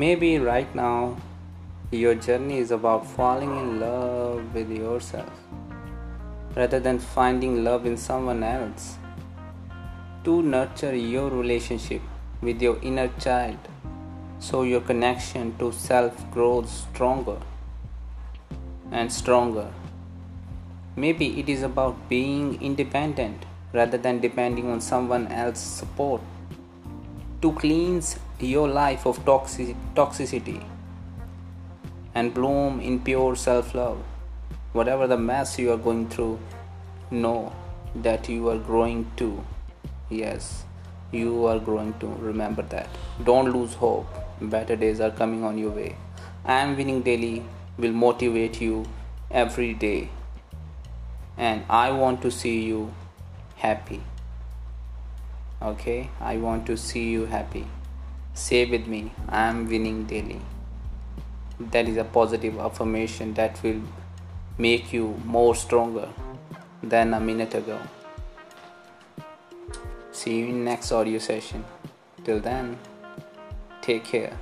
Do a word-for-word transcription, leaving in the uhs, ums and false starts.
Maybe right now your journey is about falling in love with yourself rather than finding love in someone else. To nurture your relationship with your inner child so your connection to self grows stronger and stronger. Maybe it is about being independent rather than depending on someone else's support. To cleanse your life of toxic toxicity and bloom in pure self-love. Whatever the mess you are going through, know that you are growing too. Yes, you are growing too. Remember that. Don't lose hope. Better days are coming on your way. I am Winning Daily will motivate you every day. And I want to see you happy. Okay, I want to see you happy. Say with me, I am winning daily. That is a positive affirmation that will make you more stronger than a minute ago. See you in next audio session. Till then, take care.